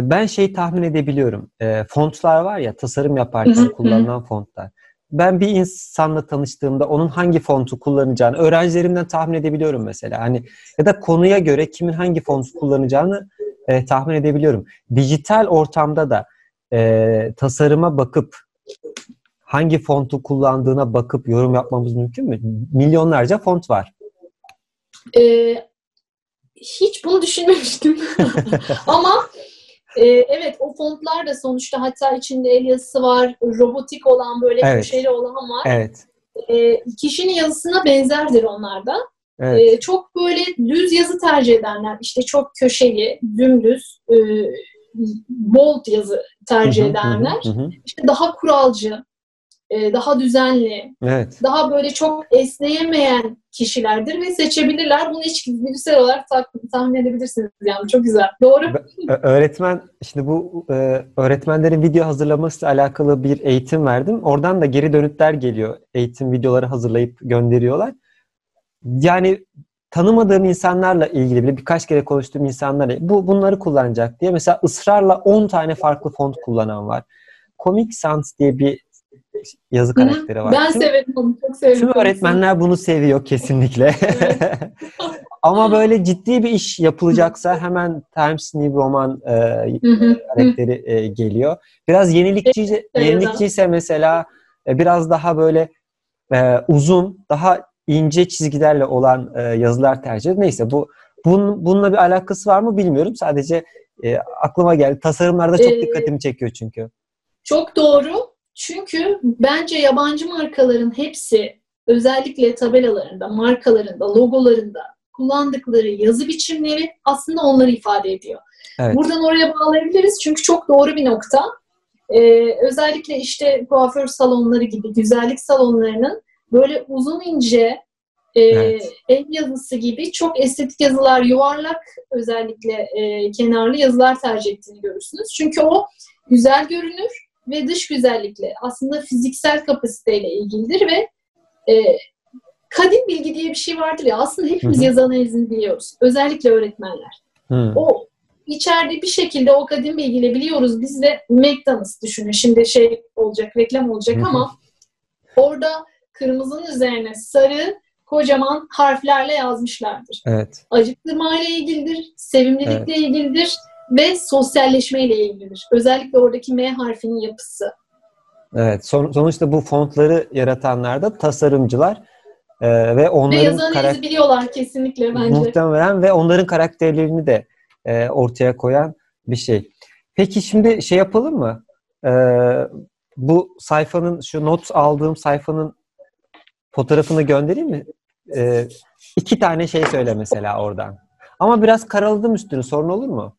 Ben şeyi tahmin edebiliyorum. Fontlar var ya, tasarım yaparken kullanılan fontlar. Ben bir insanla tanıştığımda onun hangi fontu kullanacağını öğrencilerimden tahmin edebiliyorum mesela. Hani ya da konuya göre kimin hangi fontu kullanacağını tahmin edebiliyorum. Dijital ortamda da tasarıma bakıp hangi fontu kullandığına bakıp yorum yapmamız mümkün mü? Milyonlarca font var. Hiç bunu düşünmemiştim. Ama evet o fontlar da sonuçta hatta içinde el yazısı var, robotik olan böyle köşeli olan var. Evet. Kişinin yazısına benzerdir onlarda. Evet. Çok böyle düz yazı tercih edenler, işte çok köşeli, dümdüz, bold yazı tercih edenler, işte daha kuralcı, daha düzenli, daha böyle çok esneyemeyen kişilerdir ve seçebilirler. Bunu içgüdüsel olarak tahmin edebilirsiniz. Yani çok güzel. Doğru. Öğretmen, şimdi bu öğretmenlerin video hazırlamasıyla alakalı bir eğitim verdim. Oradan da geri dönütler geliyor. Eğitim videoları hazırlayıp gönderiyorlar. Yani tanımadığım insanlarla ilgili bile birkaç kere konuştuğum insanlarla bunları kullanacak diye mesela ısrarla 10 tane farklı font kullanan var. Comic Sans diye bir yazı karakteri var. Ben severim onu. Çok severim. Tüm öğretmenler bunu seviyor kesinlikle. Ama böyle ciddi bir iş yapılacaksa hemen Times New Roman karakteri geliyor. Biraz yenilikçiyse mesela biraz daha böyle uzun, daha ince çizgilerle olan yazılar tercih edilir. Neyse bununla bir alakası var mı bilmiyorum. Sadece aklıma geldi. Tasarımlarda çok dikkatimi çekiyor çünkü. Çok doğru. Çünkü bence yabancı markaların hepsi özellikle tabelalarında, markalarında, logolarında kullandıkları yazı biçimleri aslında onları ifade ediyor. Evet. Buradan oraya bağlayabiliriz çünkü çok doğru bir nokta. Özellikle işte kuaför salonları gibi güzellik salonlarının böyle uzun ince evet. el yazısı gibi çok estetik yazılar, yuvarlak özellikle kenarlı yazılar tercih ettiğini görürsünüz. Çünkü o güzel görünür ve dış güzellikle aslında fiziksel kapasiteyle ilgilidir ve kadim bilgi diye bir şey vardır ya, aslında hepimiz Hı-hı. yazı analizini biliyoruz. Özellikle öğretmenler. Hı. O içeride bir şekilde o kadim bilgiyle biliyoruz. Biz de McDonald's düşünün. Şimdi şey olacak, reklam olacak Hı-hı. ama orada kırmızının üzerine sarı kocaman harflerle yazmışlardır. Evet. Acıktırmayla ilgilidir, sevimlilikle evet. ilgilidir ve sosyalleşmeyle ilgilidir. Özellikle oradaki M harfinin yapısı. Evet, sonuçta bu fontları yaratanlar da tasarımcılar ve onların yazı biliyorlar kesinlikle bence. Muhtemelen ve onların karakterlerini de ortaya koyan bir şey. Peki şimdi şey yapalım mı? Bu sayfanın, şu not aldığım sayfanın fotoğrafını göndereyim mi? 2 tane şey söyle mesela oradan. Ama biraz karaladım üstünü. Sorun olur mu?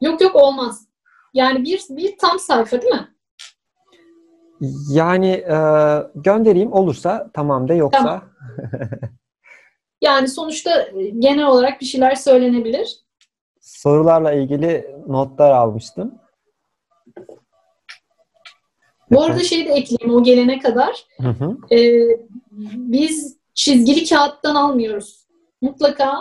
Yok olmaz. Yani bir tam sayfa değil mi? Yani göndereyim, olursa tamam de, yoksa. Tamam. Yani sonuçta genel olarak bir şeyler söylenebilir. Sorularla ilgili notlar almıştım. Bu arada şeyi de ekleyeyim o gelene kadar. Hı hı. Biz çizgili kağıttan almıyoruz. Mutlaka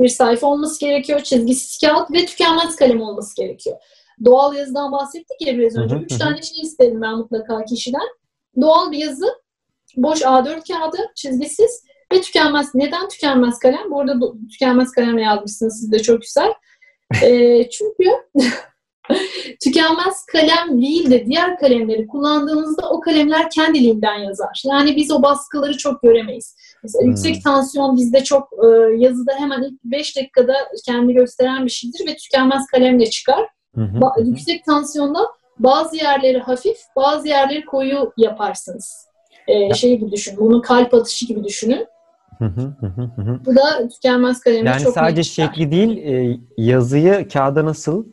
bir sayfa olması gerekiyor. Çizgisiz kağıt ve tükenmez kalem olması gerekiyor. Doğal yazıdan bahsettik ya biraz önce. 3 tane şey istedim ben mutlaka kişiden. Doğal bir yazı, boş A4 kağıdı, çizgisiz ve tükenmez. Neden tükenmez kalem? Bu arada tükenmez kalemle yazmışsınız. Siz de çok güzel. Çünkü tükenmez kalem değil de diğer kalemleri kullandığınızda o kalemler kendiliğinden yazar. Yani biz o baskıları çok göremeyiz. Mesela yüksek tansiyon bizde çok yazıda hemen ilk 5 dakikada kendini gösteren bir şeydir ve tükenmez kalemle çıkar. Yüksek tansiyonda bazı yerleri hafif, bazı yerleri koyu yaparsınız. Şey gibi düşünün, bunu kalp atışı gibi düşünün. Bu da tükenmez kalemle yani çok net. Yani sadece şekli değil, yazıyı kağıda nasıl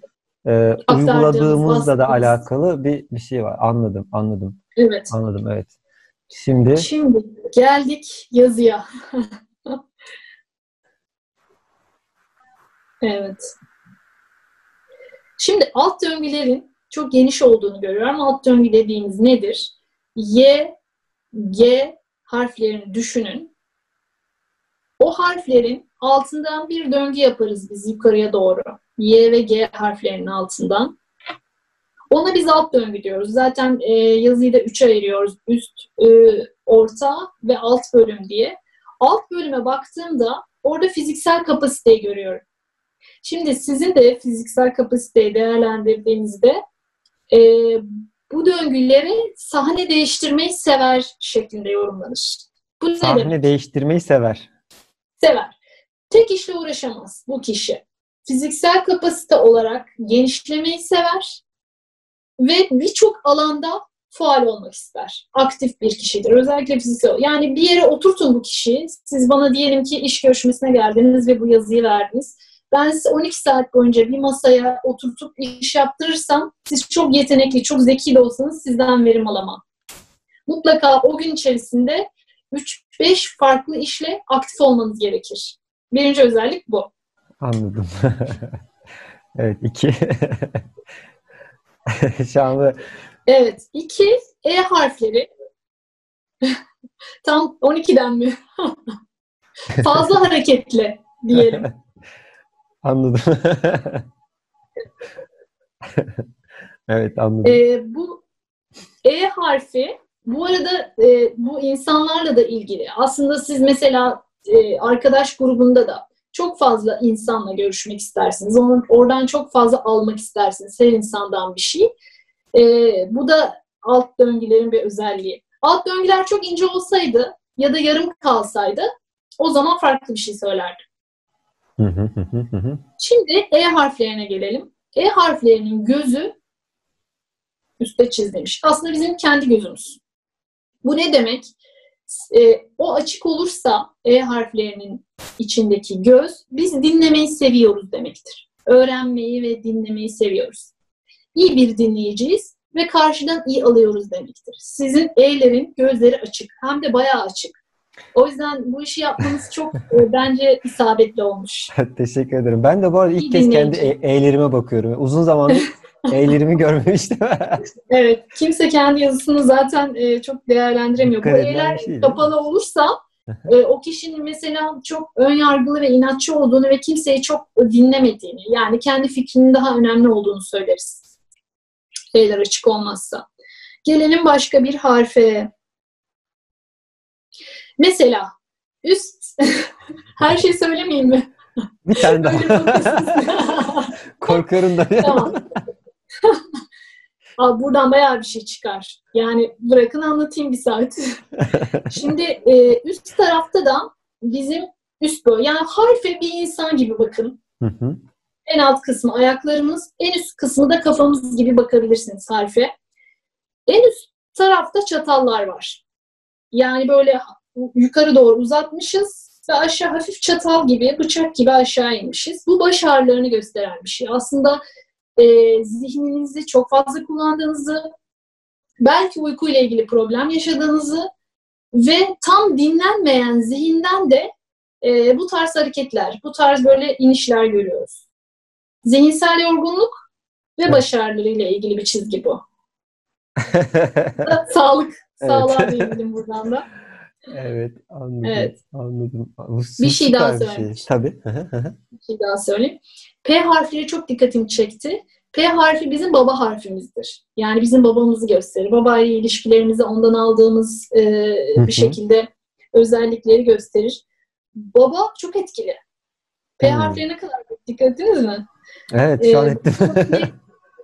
uyguladığımızla da alakalı bir şey var. Anladım. Evet. Şimdi geldik yazıya. Evet. Şimdi alt döngülerin çok geniş olduğunu görüyorum. Alt döngü dediğimiz nedir? Y, G harflerini düşünün. O harflerin altından bir döngü yaparız biz yukarıya doğru. Y ve G harflerinin altından. Ona biz alt döngü diyoruz. Zaten yazıyı da 3'e ayırıyoruz. Üst, orta ve alt bölüm diye. Alt bölüme baktığımda orada fiziksel kapasiteyi görüyorum. Şimdi sizin de fiziksel kapasiteyi değerlendirdiğinizde bu döngüleri sahne değiştirmeyi sever şeklinde yorumlanır. Bu sahne demek? Değiştirmeyi sever. Sever. Tek işle uğraşamaz bu kişi. Fiziksel kapasite olarak genişlemeyi sever ve birçok alanda faal olmak ister. Aktif bir kişidir. Özellikle fiziksel. Yani bir yere oturtun bu kişiyi. Siz bana diyelim ki iş görüşmesine geldiniz ve bu yazıyı verdiniz. Ben size 12 saat boyunca bir masaya oturtup iş yaptırırsam, siz çok yetenekli, çok zeki de olsanız sizden verim alamam. Mutlaka o gün içerisinde 3-5 farklı işle aktif olmanız gerekir. Birinci özellik bu. Anladım. Evet, 2. Şanlı. Evet, 2 E harfleri. Tam 12'den mi? Fazla hareketli diyelim. Anladım. Evet, anladım. Bu E harfi bu arada bu insanlarla da ilgili. Aslında siz mesela arkadaş grubunda da çok fazla insanla görüşmek istersiniz. Oradan çok fazla almak istersiniz. Her insandan bir şey. Bu da alt döngülerin bir özelliği. Alt döngüler çok ince olsaydı ya da yarım kalsaydı o zaman farklı bir şey söylerdim. Şimdi E harflerine gelelim. E harflerinin gözü üstte çizilmiş. Aslında bizim kendi gözümüz. Bu ne demek? O açık olursa E harflerinin içindeki göz, biz dinlemeyi seviyoruz demektir. Öğrenmeyi ve dinlemeyi seviyoruz. İyi bir dinleyiciyiz ve karşıdan iyi alıyoruz demektir. Sizin E'lerin gözleri açık. Hem de bayağı açık. O yüzden bu işi yapmanız çok bence isabetli olmuş. Teşekkür ederim. Ben de bu arada ilk kez kendi E'lerime bakıyorum. Uzun zamandır E'lerimi görmemiştim. Evet. Kimse kendi yazısını zaten çok değerlendiremiyor. Bu E'ler kapalı olursa o kişinin mesela çok ön yargılı ve inatçı olduğunu ve kimseyi çok dinlemediğini, yani kendi fikrinin daha önemli olduğunu söyleriz. E'ler açık olmazsa. Gelelim başka bir harfe. Mesela üst her şeyi söylemeyeyim mi? Bir tane daha. Korkarım da ya. Tamam. Abi buradan bayağı bir şey çıkar. Yani bırakın anlatayım bir saat. Şimdi üst tarafta da bizim üst bölge. Yani harfe bir insan gibi bakın. Hı. En alt kısmı ayaklarımız, en üst kısmı da kafamız gibi bakabilirsiniz harfe. En üst tarafta çatallar var. Yani böyle yukarı doğru uzatmışız ve aşağı hafif çatal gibi, bıçak gibi aşağı inmişiz. Bu baş ağrılarını gösteren bir şey. Aslında zihninizi çok fazla kullandığınızı, belki uykuyla ilgili problem yaşadığınızı ve tam dinlenmeyen zihinden de bu tarz hareketler, bu tarz böyle inişler görüyoruz. Zihinsel yorgunluk ve baş ağrılarıyla ilgili bir çizgi bu. Sağlık, sağlığa değindim buradan da. Evet, anladım. Evet. Anladım. Bir şey daha söyleyeyim. Tabii. Bir şey daha söyleyeyim. P harfleri çok dikkatimi çekti. P harfi bizim baba harfimizdir. Yani bizim babamızı gösterir. Babayla ilişkilerimizi ondan aldığımız bir şekilde özellikleri gösterir. Baba çok etkili. P harflerine kadar dikkat ettiniz mi? Evet, şu an ettim.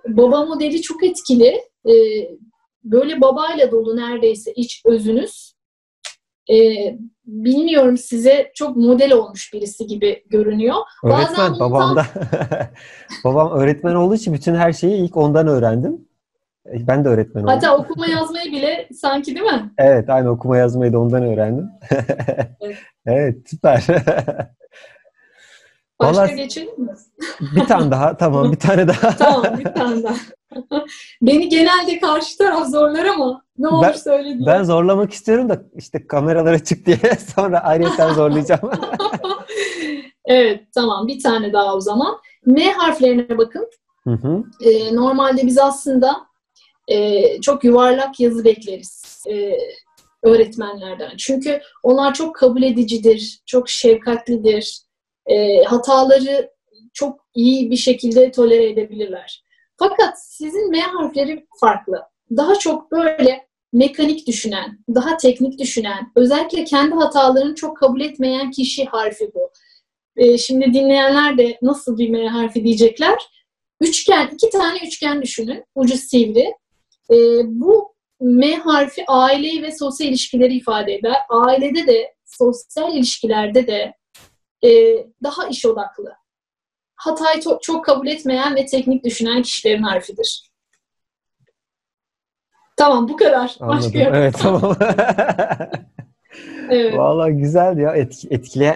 Baba modeli çok etkili. Böyle babayla dolu neredeyse iç özünüz. Bilmiyorum, size çok model olmuş birisi gibi görünüyor. Öğretmen bazen babamda. Babam öğretmen olduğu için bütün her şeyi ilk ondan öğrendim. Ben de öğretmen oldum. Hatta okuma yazmayı bile sanki, değil mi? Evet, aynı okuma yazmayı da ondan öğrendim. Evet. Evet, süper. Başka vallahi geçelim mi? Bir tane daha, tamam bir tane daha. Tamam, bir tane daha. Beni genelde karşı taraf zorlar ama ne olur söyle diye. Ben zorlamak istiyorum da işte kameralara çık diye sonra ayrıca zorlayacağım. Evet, tamam bir tane daha o zaman. M harflerine bakın. Hı. Normalde biz aslında çok yuvarlak yazı bekleriz öğretmenlerden. Çünkü onlar çok kabul edicidir, çok şefkatlidir. Hataları çok iyi bir şekilde tolere edebilirler. Fakat sizin M harfleri farklı. Daha çok böyle mekanik düşünen, daha teknik düşünen, özellikle kendi hatalarını çok kabul etmeyen kişi harfi bu. Şimdi dinleyenler de nasıl bir M harfi diyecekler. Üçgen, iki tane üçgen düşünün. Ucu sivri. Bu M harfi aileyi ve sosyal ilişkileri ifade eder. Ailede de, sosyal ilişkilerde de daha iş odaklı. Hatayı çok kabul etmeyen ve teknik düşünen kişilerin harfidir. Tamam, bu kadar. Anladım. Evet, tamam. Evet. Vallahi güzel ya.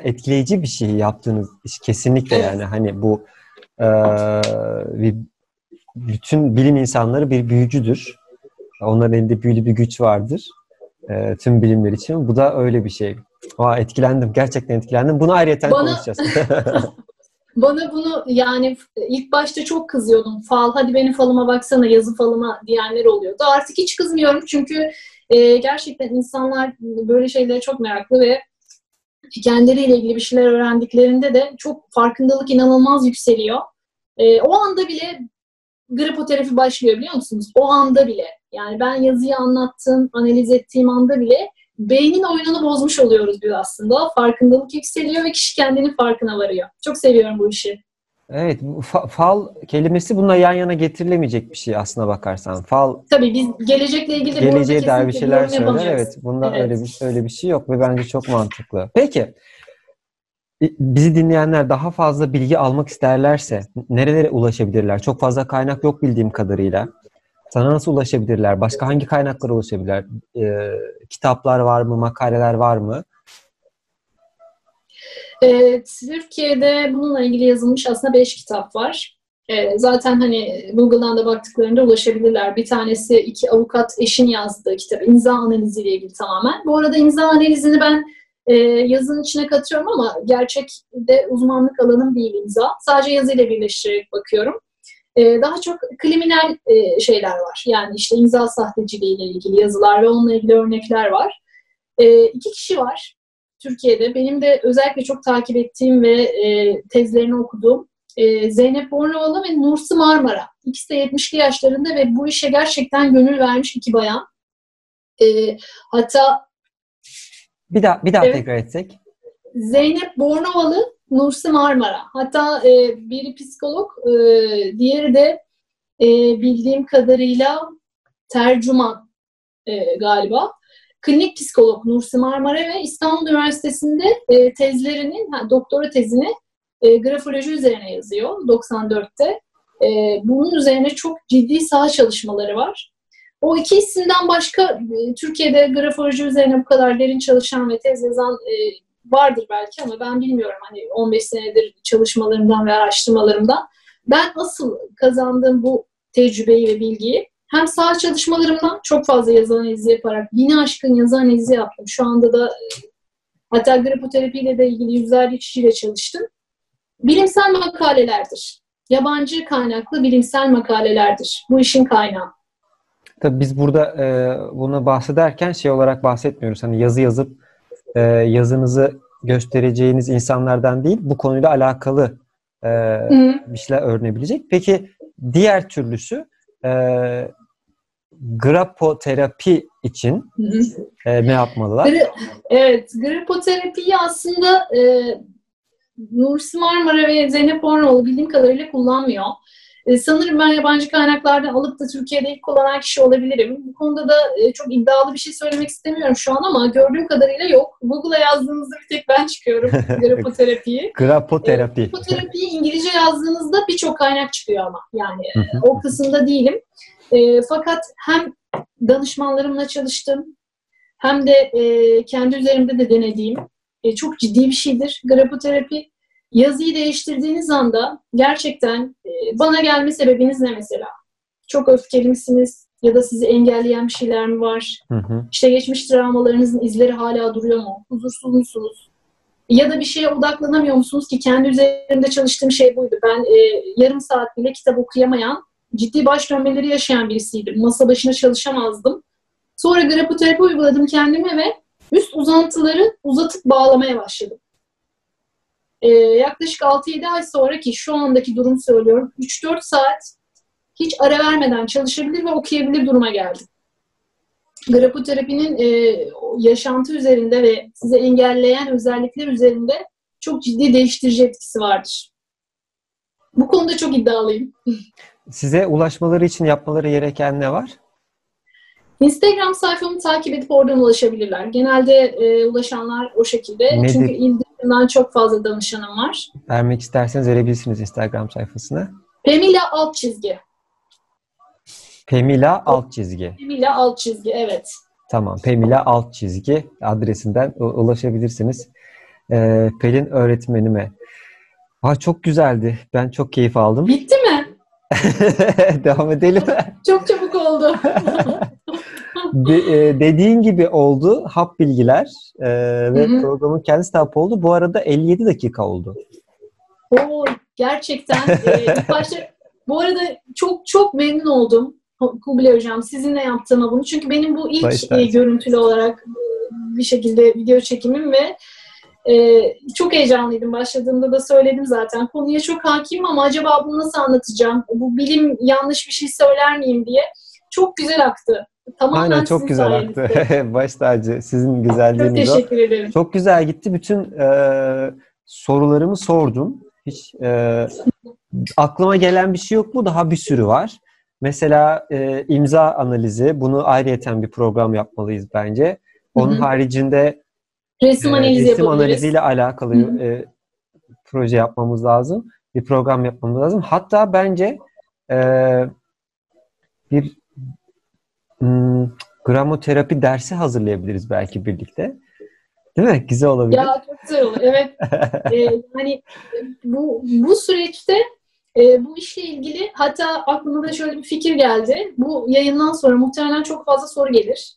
Etkileyici bir şey yaptığınız iş kesinlikle, evet. Yani hani bu bütün bilim insanları bir büyücüdür. Onların elinde büyülü bir güç vardır. Tüm bilimler için. Bu da öyle bir şey. Aa, etkilendim. Gerçekten etkilendim. Bunu ayrıyeten konuşacağız. Bana bunu, yani ilk başta çok kızıyordum. Fal, hadi benim falıma baksana, yazı falıma diyenler oluyordu. Artık hiç kızmıyorum çünkü gerçekten insanlar böyle şeylere çok meraklı ve kendileriyle ilgili bir şeyler öğrendiklerinde de çok farkındalık inanılmaz yükseliyor. O anda bile gripoterapi başlıyor, biliyor musunuz? O anda bile. Yani ben yazıyı anlattım, analiz ettiğim anda bile beynin oyununu bozmuş oluyoruz biz aslında. Farkındalık yükseliyor ve kişi kendinin farkına varıyor. Çok seviyorum bu işi. Evet, fal kelimesi bununla yan yana getirilemeyecek bir şey aslına bakarsan. Fal. Tabii biz gelecekle ilgili de geleceğe dair bir şeyler söyler. Evet, bunda evet. Öyle bir şey yok ve bence çok mantıklı. Peki. bizi dinleyenler daha fazla bilgi almak isterlerse nerelere ulaşabilirler? Çok fazla kaynak yok bildiğim kadarıyla. Sana nasıl ulaşabilirler? Başka hangi kaynaklara ulaşabilirler? Kitaplar var mı? Makaleler var mı? Türkiye'de bununla ilgili yazılmış aslında 5 kitap var. Zaten hani Google'dan da baktıklarında ulaşabilirler. Bir tanesi 2 avukat eşin yazdığı kitap. İmza analiziyle ilgili tamamen. Bu arada imza analizini ben yazının içine katıyorum ama gerçekte uzmanlık alanım değil imza. Sadece yazıyla birleştirerek bakıyorum. Daha çok kriminal şeyler var. Yani işte imza sahteciliğiyle ilgili yazılar ve onunla ilgili örnekler var. 2 kişi var Türkiye'de. Benim de özellikle çok takip ettiğim ve tezlerini okuduğum Zeynep Bornovalı ve Nursin Marmara. İkisi de 70'li yaşlarında ve bu işe gerçekten gönül vermiş 2 bayan. Hatta bir daha evet, tekrar etsek. Zeynep Bornovalı, Nursin Marmara. Hatta biri psikolog, diğeri de bildiğim kadarıyla tercüman galiba. Klinik psikolog Nursin Marmara ve İstanbul Üniversitesi'nde doktora tezini grafoloji üzerine yazıyor 94'te. Bunun üzerine çok ciddi saha çalışmaları var. O 2 isimden başka Türkiye'de grafoloji üzerine bu kadar derin çalışan ve tez yazan vardır belki ama ben bilmiyorum. Hani 15 senedir çalışmalarımdan ve araştırmalarımdan. Ben asıl kazandığım bu tecrübeyi ve bilgiyi hem saha çalışmalarımdan çok fazla yazı analizi yaparak 1000'i aşkın yazı analizi yaptım. Şu anda da hatta grafoterapiyle de ilgili yüzlerce kişiyle çalıştım. Bilimsel makalelerdir. Yabancı kaynaklı bilimsel makalelerdir. Bu işin kaynağı. Tabii biz burada bunu bahsederken şey olarak bahsetmiyoruz. Hani yazı yazıp yazınızı göstereceğiniz insanlardan değil, bu konuyla alakalı bir şeyler öğrenebilecek. Peki diğer türlüsü grafoterapi için ne yapmalılar? Evet, grafoterapiyi aslında Nursin Marmara ve Zeynep Bornovalı bildiğim kadarıyla kullanmıyor. Sanırım ben yabancı kaynaklardan alıp da Türkiye'de ilk kullanan kişi olabilirim. Bu konuda da çok iddialı bir şey söylemek istemiyorum şu an ama gördüğüm kadarıyla yok. Google'a yazdığınızda bir tek ben çıkıyorum grafoterapiyi. Grafoterapi. Grafoterapiyi İngilizce yazdığınızda birçok kaynak çıkıyor ama yani o kısımda değilim. Fakat hem danışmanlarımla çalıştım hem de kendi üzerimde de denediğim çok ciddi bir şeydir grafoterapi. Yazıyı değiştirdiğiniz anda gerçekten bana gelme sebebiniz ne mesela? Çok öfkeli misiniz? Ya da sizi engelleyen bir şeyler mi var? İşte geçmiş travmalarınızın izleri hala duruyor mu? Huzursuz musunuz? Ya da bir şeye odaklanamıyor musunuz ki kendi üzerinde çalıştığım şey buydu. Ben yarım saat bile kitap okuyamayan, ciddi baş dönmeleri yaşayan birisiydim. Masa başına çalışamazdım. Sonra grafoterapi uyguladım kendime ve üst uzantıları uzatıp bağlamaya başladım. Yaklaşık 6-7 ay sonra ki şu andaki durum söylüyorum, 3-4 saat hiç ara vermeden çalışabilir ve okuyabilir duruma geldim. Grafoterapinin yaşantı üzerinde ve size engelleyen özellikler üzerinde çok ciddi değiştirici etkisi vardır. Bu konuda çok iddialıyım. Size ulaşmaları için yapmaları gereken ne var? Instagram sayfamı takip edip oradan ulaşabilirler. Genelde ulaşanlar o şekilde. Nedir? Çünkü ildirimden çok fazla danışanım var. Vermek isterseniz verebilirsiniz Instagram sayfasına. Pemila alt çizgi, evet. Tamam, Pemila alt çizgi adresinden ulaşabilirsiniz. Pelin öğretmenime. Çok güzeldi. Ben çok keyif aldım. Bitti mi? Devam edelim. Çok çabuk oldu. Dediğin gibi oldu. Hap bilgiler ve programın kendisi hap oldu. Bu arada 57 dakika oldu. Oo, gerçekten. Bu arada çok çok memnun oldum Kubilay Hocam sizinle yaptığıma bunu. Çünkü benim bu ilk görüntülü olarak bir şekilde video çekimim ve çok heyecanlıydım. Başladığımda da söyledim zaten. Konuya çok hakimim ama acaba bunu nasıl anlatacağım? Bu bilim yanlış bir şey söyler miyim diye. Çok güzel aktı. Tamamen aynen, çok güzel aktı. Baş tacı. Sizin güzelliğiniz o. Çok teşekkür ederim. Çok güzel gitti. Bütün sorularımı sordum. Hiç aklıma gelen bir şey yok mu? Daha bir sürü var. Mesela imza analizi. Bunu ayrıyeten bir program yapmalıyız bence. Onun haricinde resim analiziyle alakalı proje yapmamız lazım. Bir program yapmamız lazım. Hatta bence bir gramoterapi dersi hazırlayabiliriz belki birlikte. Değil mi? Güzel olabilir. Ya çok güzel olur. Evet. Yani bu süreçte bu işle ilgili hatta aklıma da şöyle bir fikir geldi. Bu yayından sonra muhtemelen çok fazla soru gelir.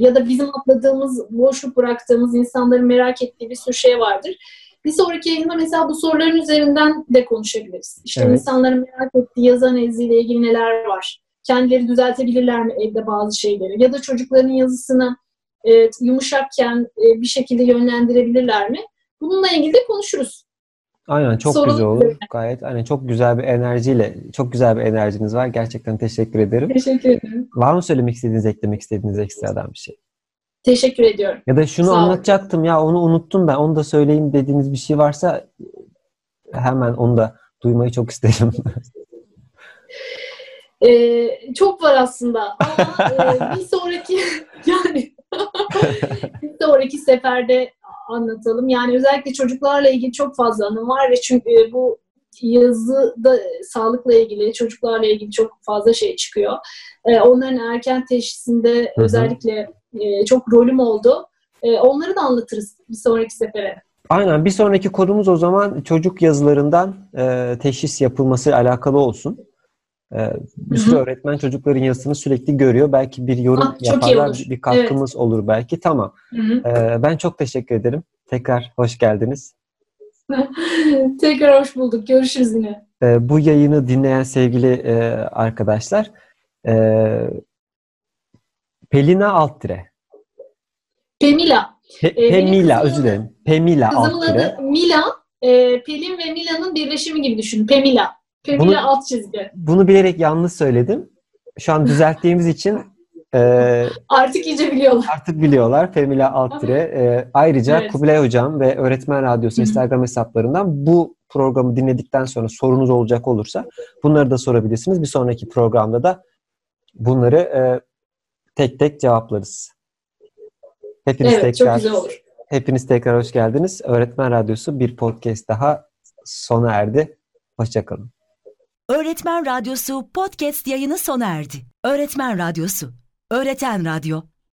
Ya da bizim atladığımız, boşluk bıraktığımız, insanların merak ettiği bir sürü şey vardır. Bir sonraki yayında mesela bu soruların üzerinden de konuşabiliriz. İşte evet. İnsanların merak ettiği yazı analiziyle ilgili neler var? Kendileri düzeltebilirler mi evde bazı şeyleri? Ya da çocukların yazısını yumuşakken bir şekilde yönlendirebilirler mi? Bununla ilgili de konuşuruz. Aynen, çok sorun güzel olur. Gayet hani çok güzel bir enerjiyle, çok güzel bir enerjiniz var. Gerçekten teşekkür ederim. Teşekkür ederim. Var mı söylemek istediğiniz, eklemek istediğiniz ekstradan bir şey? Teşekkür ediyorum. Ya da şunu anlatacaktım ya, onu unuttum ben. Onu da söyleyeyim dediğiniz bir şey varsa hemen onu da duymayı çok isterim. Çok var aslında. Ama bir sonraki yani bir sonraki seferde anlatalım. Yani özellikle çocuklarla ilgili çok fazla anım var ve çünkü bu yazıda sağlıkla ilgili, çocuklarla ilgili çok fazla şey çıkıyor. Onların erken teşhisinde özellikle çok rolüm oldu. Onları da anlatırız bir sonraki sefere. Aynen. Bir sonraki konumuz o zaman çocuk yazılarından teşhis yapılması alakalı olsun. Bir sürü öğretmen çocukların yazısını sürekli görüyor. Belki bir yorum yaparlar, bir katkımız olur belki. Tamam. Ben çok teşekkür ederim. Tekrar hoş geldiniz. Tekrar hoş bulduk. Görüşürüz yine. Bu yayını dinleyen sevgili arkadaşlar, Pelina Altire. Pemila. Pemila, özür dilerim. Pemila Altire. Kızımın adı Mila. Pelin ve Mila'nın birleşimi gibi düşün. Pemila. Pemila bunu, alt çizgi. Bunu bilerek yanlış söyledim. Şu an düzelttiğimiz için artık iyice biliyorlar. Artık biliyorlar. Pemila Altire. Ayrıca evet. Kubilay Hocam ve Öğretmen Radyosu Instagram hesaplarından bu programı dinledikten sonra sorunuz olacak olursa bunları da sorabilirsiniz. Bir sonraki programda da bunları tek tek cevaplarız. Hepiniz evet, tekrar, çok güzel olur. Hepiniz tekrar hoş geldiniz. Öğretmen Radyosu bir podcast daha sona erdi. Hoşçakalın. Öğretmen Radyosu podcast yayını sona erdi. Öğretmen Radyosu, öğreten radyo,